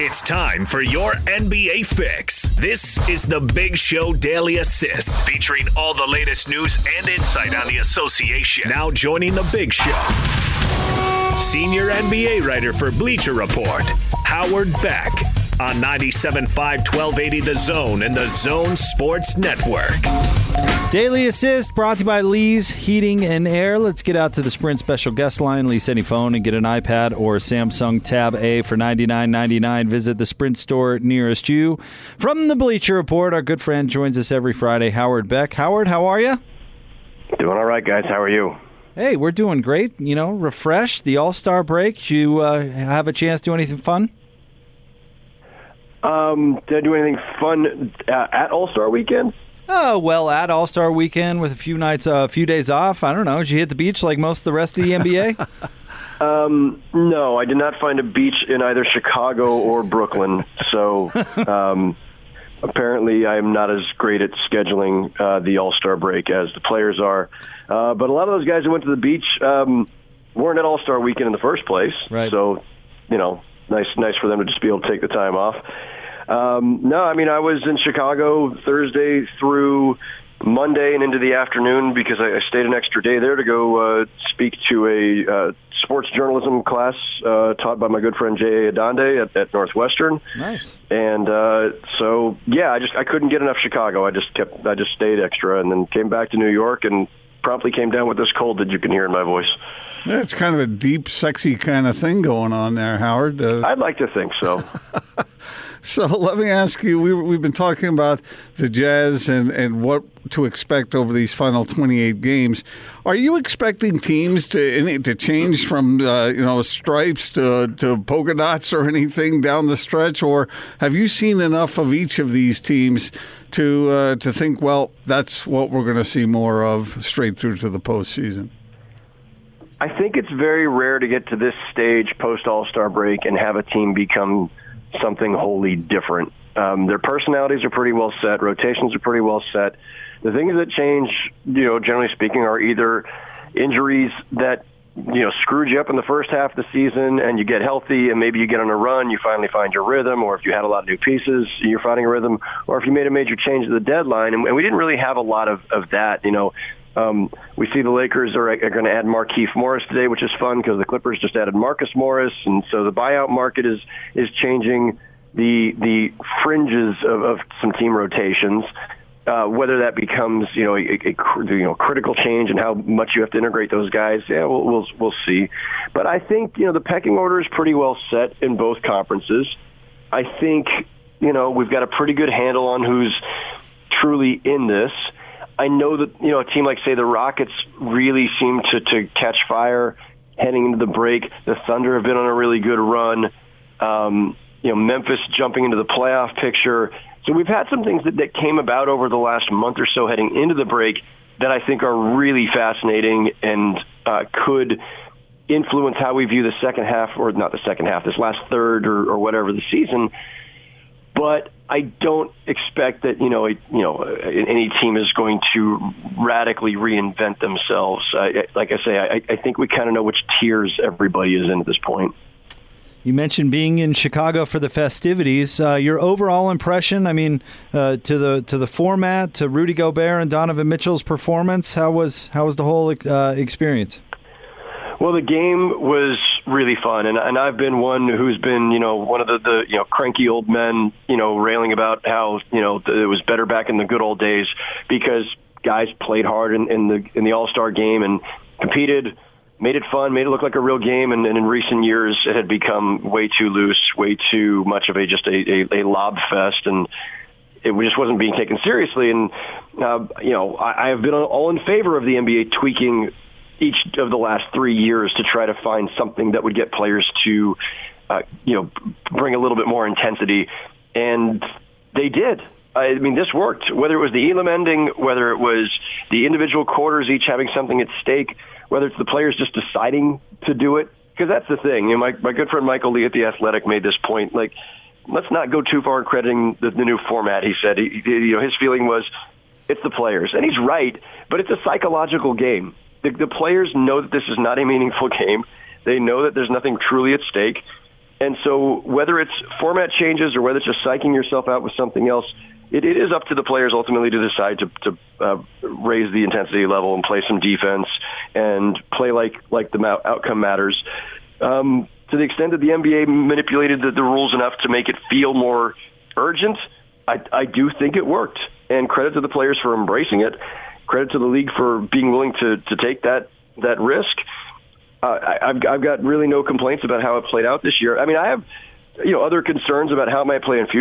It's time for your NBA fix. This is the Big Show Daily Assist, featuring all the latest news and insight on the association. Now joining the Big Show, senior NBA writer for Bleacher Report, Howard Beck, on 97.5 1280 The Zone and The Zone Sports Network. Daily Assist brought to you by Lee's Heating and Air. Let's get out to the Sprint special guest line. Lease any phone and get an iPad or Samsung Tab A for $99.99. Visit the Sprint store nearest you. From the Bleacher Report, our good friend joins us every Friday, Howard Beck. Howard, how are you? Doing all right, guys. How are you? Hey, we're doing great. You know, refreshed, the All-Star break. You have a chance to do anything fun? Did I do anything fun at All-Star weekend? Oh, well, at All-Star Weekend with a few days off. I don't know. Did you hit the beach like most of the rest of the NBA? No, I did not find a beach in either Chicago or Brooklyn. So apparently I am not as great at scheduling the All-Star break as the players are. But a lot of those guys who went to the beach weren't at All-Star Weekend in the first place. Right. So, you know, nice for them to just be able to take the time off. No, I mean, I was in Chicago Thursday through Monday and into the afternoon because I stayed an extra day there to go speak to a sports journalism class taught by my good friend J.A. Adande at Northwestern. Nice. And so, yeah, I couldn't get enough Chicago. I just stayed extra and then came back to New York and promptly came down with this cold that you can hear in my voice. That's kind of a deep, sexy kind of thing going on there, Howard. I'd like to think so. So let me ask you, we've been talking about the Jazz and what to expect over these final 28 games. Are you expecting teams to change from stripes to polka dots or anything down the stretch, or have you seen enough of each of these teams to think, well, that's what we're going to see more of straight through to the postseason? I think it's very rare to get to this stage post All-Star break and have a team become something wholly different. Their personalities are pretty well set. Rotations are pretty well set. The things that change, generally speaking, are either injuries that, screwed you up in the first half of the season and you get healthy and maybe you get on a run, you finally find your rhythm, or if you had a lot of new pieces, you're finding a rhythm, or if you made a major change at the deadline. And we didn't really have a lot of that, We see the Lakers are going to add Marquise Morris today, which is fun because the Clippers just added Marcus Morris, and so the buyout market is changing the fringes of some team rotations. Whether that becomes a critical change and how much you have to integrate those guys, we'll see. But I think the pecking order is pretty well set in both conferences. I think we've got a pretty good handle on who's truly in this. I know that a team like, say, the Rockets really seem to catch fire heading into the break. The Thunder have been on a really good run. Memphis jumping into the playoff picture. So we've had some things that came about over the last month or so heading into the break that I think are really fascinating and could influence how we view the second half, or not the second half, this last third or whatever the season. But I don't expect that any team is going to radically reinvent themselves. Like I say, I think we kind of know which tiers everybody is in at this point. You mentioned being in Chicago for the festivities. Your overall impression, I mean, to the format, to Rudy Gobert and Donovan Mitchell's performance, how was the whole experience? Well, the game was really fun, and I've been one who's been, one of the cranky old men, railing about how, it was better back in the good old days because guys played hard in the All-Star game and competed, made it fun, made it look like a real game, and in recent years it had become way too loose, way too much of a lob fest, and it just wasn't being taken seriously. And, I have been all in favor of the NBA tweaking each of the last 3 years to try to find something that would get players to, bring a little bit more intensity. And they did. I mean, this worked. Whether it was the Elam ending, whether it was the individual quarters each having something at stake, whether it's the players just deciding to do it. Because that's the thing. My good friend Michael Lee at The Athletic made this point. Like, let's not go too far in crediting the new format, he said. His feeling was it's the players. And he's right, but it's a psychological game. The players know that this is not a meaningful game. They know that there's nothing truly at stake. And so whether it's format changes or whether it's just psyching yourself out with something else, it is up to the players ultimately to decide to raise the intensity level and play some defense and play like the outcome matters. To the extent that the NBA manipulated the rules enough to make it feel more urgent, I do think it worked. And credit to the players for embracing it. Credit to the league for being willing to take that risk. I've got really no complaints about how it played out this year. I mean, I have other concerns about how it might play out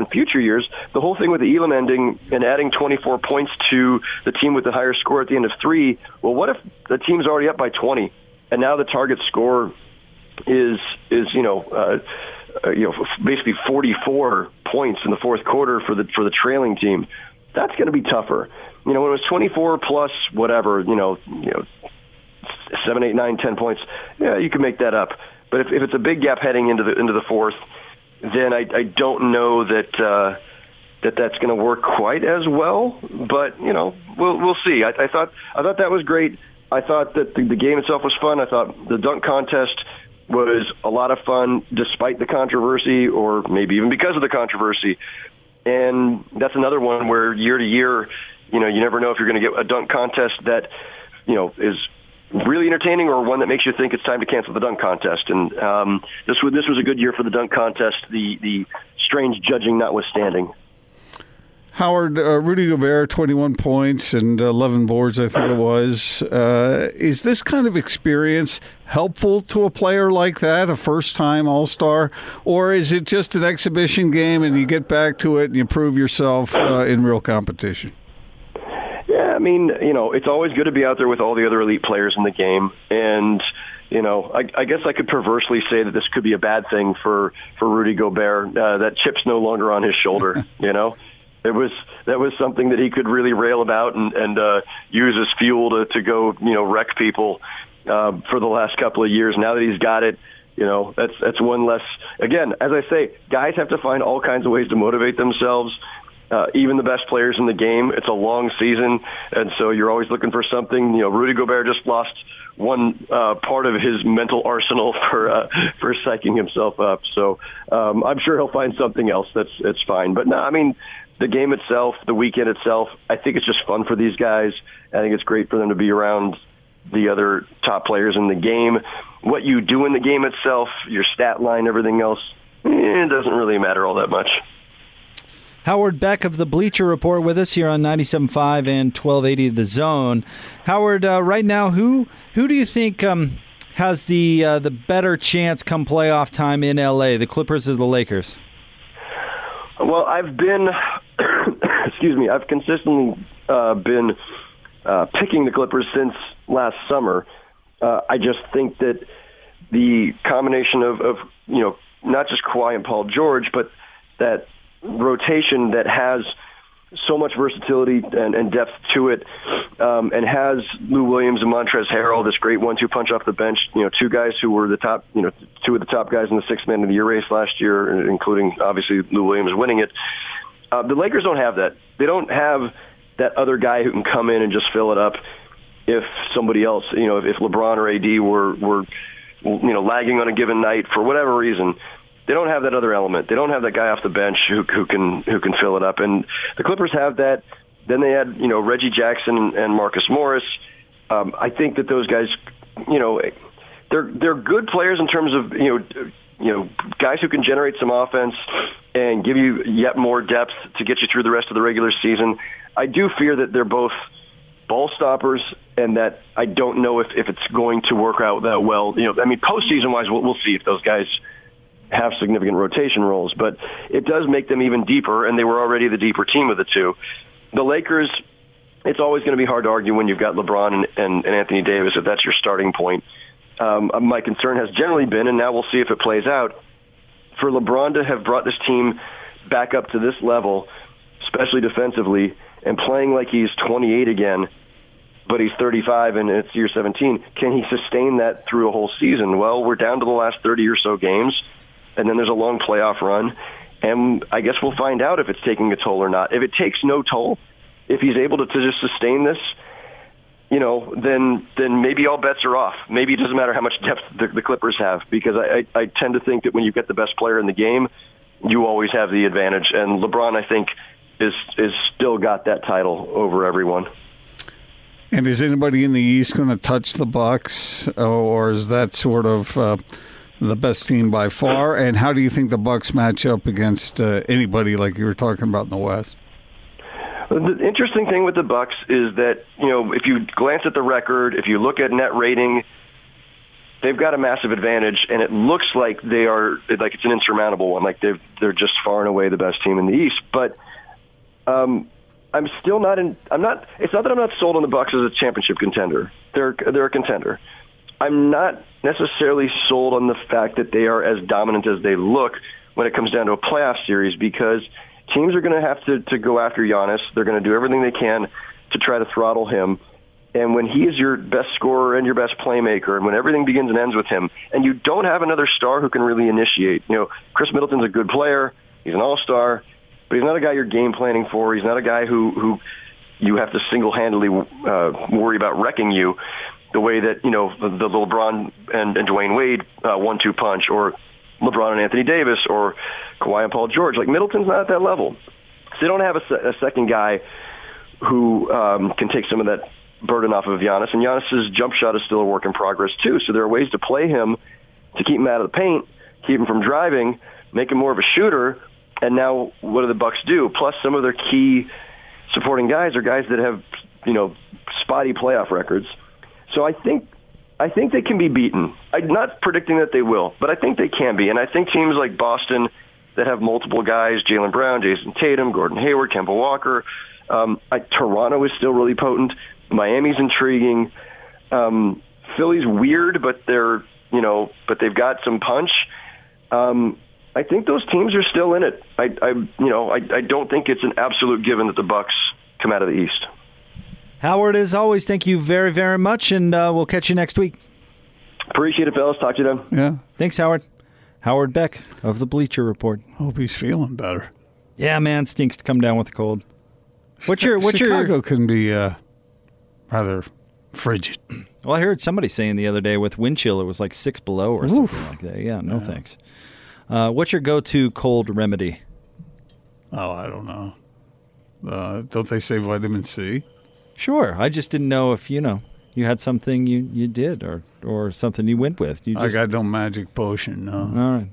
in future years. The whole thing with the Elam ending and adding 24 points to the team with the higher score at the end of three, well, what if the team's already up by 20 and now the target score is basically 44 points in the fourth quarter for the trailing team? That's going to be tougher. When it was 24 plus whatever, 7, 8, 9, 10 points, yeah, you can make that up. But if it's a big gap heading into the fourth, then I don't know that's going to work quite as well. But we'll see. I thought that was great. I thought that the game itself was fun. I thought the dunk contest was a lot of fun, despite the controversy, or maybe even because of the controversy. And that's another one where year to year, you never know if you're going to get a dunk contest that is really entertaining, or one that makes you think it's time to cancel the dunk contest. And this was a good year for the dunk contest, the strange judging notwithstanding. Howard, Rudy Gobert, 21 points and 11 boards, I think it was. Is this kind of experience helpful to a player like that, a first-time All-Star? Or is it just an exhibition game and you get back to it and you prove yourself in real competition? Yeah, I mean, it's always good to be out there with all the other elite players in the game. And, I guess I could perversely say that this could be a bad thing for Rudy Gobert. That chip's no longer on his shoulder, It was something that he could really rail about and use as fuel to go wreck people for the last couple of years. Now that he's got it, that's one less. Again, as I say, guys have to find all kinds of ways to motivate themselves. Even the best players in the game, it's a long season, and so you're always looking for something. Rudy Gobert just lost one part of his mental arsenal for psyching himself up. So I'm sure he'll find something else that's fine. But no, I mean, the game itself, the weekend itself, I think it's just fun for these guys. I think it's great for them to be around the other top players in the game. What you do in the game itself, your stat line, everything else, it doesn't really matter all that much. Howard Beck of the Bleacher Report with us here on 97.5 and 1280 The Zone. Howard, right now, who do you think has the better chance come playoff time in L.A., the Clippers or the Lakers? Well, I've consistently been picking the Clippers since last summer. I just think that the combination of not just Kawhi and Paul George, but that rotation that has so much versatility and depth to it, and has Lou Williams and Montrezl Harrell, this great 1-2 punch off the bench, two guys who were the top, two of the top guys in the sixth man of the year race last year, including obviously Lou Williams winning it. The Lakers don't have that. They don't have that other guy who can come in and just fill it up if somebody else, if LeBron or AD were lagging on a given night for whatever reason. They don't have that other element. They don't have that guy off the bench who can fill it up. And the Clippers have that. Then they had Reggie Jackson and Marcus Morris. I think that those guys, they're good players in terms of guys who can generate some offense and give you yet more depth to get you through the rest of the regular season. I do fear that they're both ball stoppers, and that I don't know if it's going to work out that well. I mean, postseason wise, we'll see if those guys have significant rotation roles, but it does make them even deeper, and they were already the deeper team of the two. The Lakers, it's always going to be hard to argue when you've got LeBron and Anthony Davis, if that's your starting point. My concern has generally been, and now we'll see if it plays out, for LeBron to have brought this team back up to this level, especially defensively, and playing like he's 28 again, but he's 35 and it's year 17. Can he sustain that through a whole season? Well, we're down to the last 30 or so games, and then there's a long playoff run, and I guess we'll find out if it's taking a toll or not. If it takes no toll, if he's able to just sustain this, you know, then maybe all bets are off. Maybe it doesn't matter how much depth the Clippers have, because I tend to think that when you've got the best player in the game, you always have the advantage. And LeBron, I think, is still got that title over everyone. And is anybody in the East going to touch the Bucks, or is that sort of the best team by far? And how do you think the Bucks match up against anybody like you were talking about in the West? The interesting thing with the Bucks is that, you know, if you glance at the record, if you look at net rating, they've got a massive advantage, and it looks like they are, like, it's an insurmountable one. Like they're just far and away the best team in the East. But I'm still not in. I'm not. It's not that I'm not sold on the Bucks as a championship contender. They're a contender. I'm not necessarily sold on the fact that they are as dominant as they look when it comes down to a playoff series, because teams are going to have to go after Giannis. They're going to do everything they can to try to throttle him. And when he is your best scorer and your best playmaker, and when everything begins and ends with him, and you don't have another star who can really initiate. You know, Chris Middleton's a good player. He's an all-star. But he's not a guy you're game planning for. He's not a guy who you have to single-handedly worry about wrecking you, the way that, you know, the LeBron and Dwayne Wade 1-2 punch, or LeBron and Anthony Davis, or Kawhi and Paul George. Like, Middleton's not at that level. So they don't have a second guy who can take some of that burden off of Giannis. And Giannis's jump shot is still a work in progress, too. So there are ways to play him to keep him out of the paint, keep him from driving, make him more of a shooter. And now what do the Bucks do? Plus, some of their key supporting guys are guys that have, you know, spotty playoff records. So I think they can be beaten. I'm not predicting that they will, but I think they can be. And I think teams like Boston that have multiple guys, Jaylen Brown, Jason Tatum, Gordon Hayward, Kemba Walker, Toronto is still really potent. Miami's intriguing. Philly's weird, but they've got some punch. I think those teams are still in it. I don't think it's an absolute given that the Bucks come out of the East. Howard, as always, thank you very, very much, and we'll catch you next week. Appreciate it, fellas. Talk to you then. Yeah. Thanks, Howard. Howard Beck of the Bleacher Report. Hope he's feeling better. Yeah, man, stinks to come down with a cold. Chicago can be rather frigid. Well, I heard somebody saying the other day with wind chill it was like 6 below or something like that. Yeah, no thanks. What's your go-to cold remedy? Oh, I don't know. Don't they say vitamin C? Sure. I just didn't know if, you know, you had something you did or something you went with. I got no magic potion, no. All right.